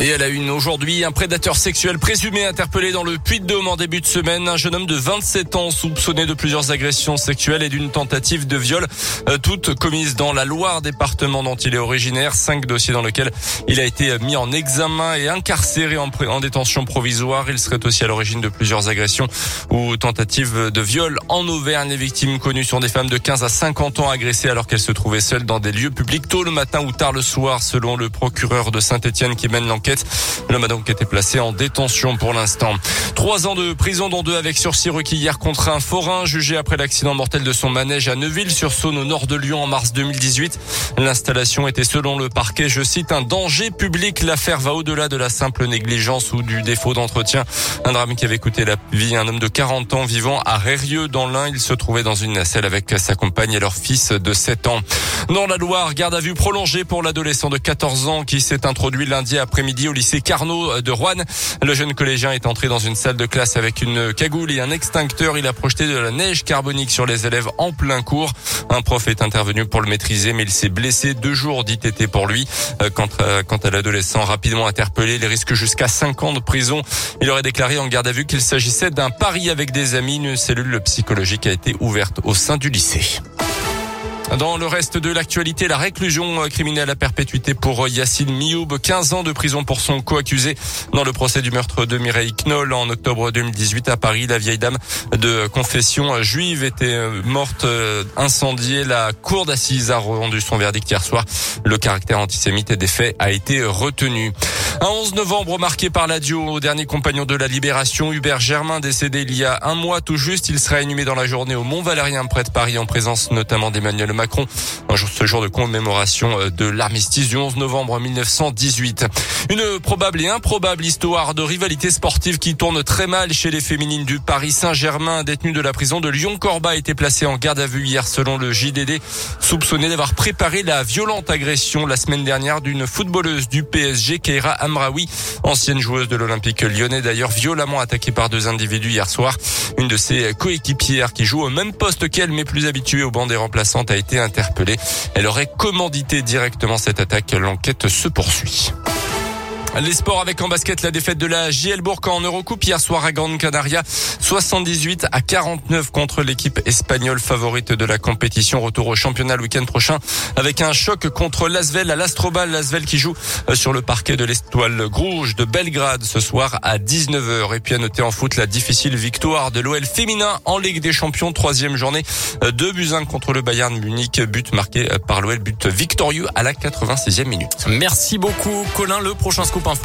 Et à la une aujourd'hui, un prédateur sexuel présumé interpellé dans le Puy-de-Dôme en début de semaine. Un jeune homme de 27 ans soupçonné de plusieurs agressions sexuelles et d'une tentative de viol, toutes commises dans la Loire, département dont il est originaire. 5 dossiers dans lesquels il a été mis en examen et incarcéré en détention provisoire. Il serait aussi à l'origine de plusieurs agressions ou tentatives de viol en Auvergne. Les victimes connues sont des femmes de 15 à 50 ans agressées alors qu'elles se trouvaient seules dans des lieux publics tôt le matin ou tard le soir, selon le procureur de Saint-Etienne qui mène l'enquête. L'homme a donc été placé en détention pour l'instant. 3 ans de prison, dont 2 avec sursis requis hier contre un forain, jugé après l'accident mortel de son manège à Neuville sur Saône au nord de Lyon en mars 2018. L'installation était, selon le parquet, je cite, un danger public. L'affaire va au-delà de la simple négligence ou du défaut d'entretien. Un drame qui avait coûté la vie à un homme de 40 ans vivant à Rérieux dans l'Ain. Il se trouvait dans une nacelle avec sa compagne et leur fils de 7 ans. Dans la Loire, garde à vue prolongée pour l'adolescent de 14 ans qui s'est introduit lundi après-midi au lycée Carnot de Rouen. Le jeune collégien est entré dans une salle de classe avec une cagoule et un extincteur. Il a projeté de la neige carbonique sur les élèves en plein cours. Un prof est intervenu pour le maîtriser, mais il s'est blessé. 2 jours d'ITT pour lui. Quant à l'adolescent rapidement interpellé, il risque jusqu'à 5 ans de prison. Il aurait déclaré en garde à vue qu'il s'agissait d'un pari avec des amis. Une cellule psychologique a été ouverte au sein du lycée. Dans le reste de l'actualité, la réclusion criminelle à perpétuité pour Yacine Mioub, 15 ans de prison pour son co-accusé dans le procès du meurtre de Mireille Knoll en octobre 2018 à Paris. La vieille dame de confession juive était morte incendiée. La cour d'assises a rendu son verdict hier soir. Le caractère antisémite des faits a été retenu. Un 11 novembre marqué par l'adieu au dernier compagnon de la Libération, Hubert Germain, décédé il y a un mois tout juste. Il sera inhumé dans la journée au Mont-Valérien près de Paris en présence notamment d'Emmanuel Macron. Ce jour de commémoration de l'armistice du 11 novembre 1918. Une probable et improbable histoire de rivalité sportive qui tourne très mal chez les féminines du Paris Saint-Germain. Un détenu de la prison de Lyon-Corba a été placé en garde à vue hier selon le JDD, soupçonné d'avoir préparé la violente agression la semaine dernière d'une footballeuse du PSG, Keira Amraoui, ancienne joueuse de l'Olympique lyonnais, d'ailleurs violemment attaquée par 2 individus hier soir. Une de ses coéquipières qui joue au même poste qu'elle mais plus habituée au banc des remplaçantes a été interpellée. Elle aurait commandité directement cette attaque. L'enquête se poursuit. Les sports avec en basket la défaite de la JL Bourg en Eurocoupe hier soir à Gran Canaria, 78 à 49 contre l'équipe espagnole favorite de la compétition. Retour au championnat le week-end prochain avec un choc contre L'Asvel à l'Astrobal. L'Asvel qui joue sur le parquet de l'Étoile Rouge de Belgrade ce soir à 19h. Et puis à noter en foot la difficile victoire de l'OL féminin en Ligue des Champions, 3e journée, 2-1 contre le Bayern Munich, but marqué par l'OL, but victorieux à la 86e minute. Merci beaucoup Colin, le prochain scoop info.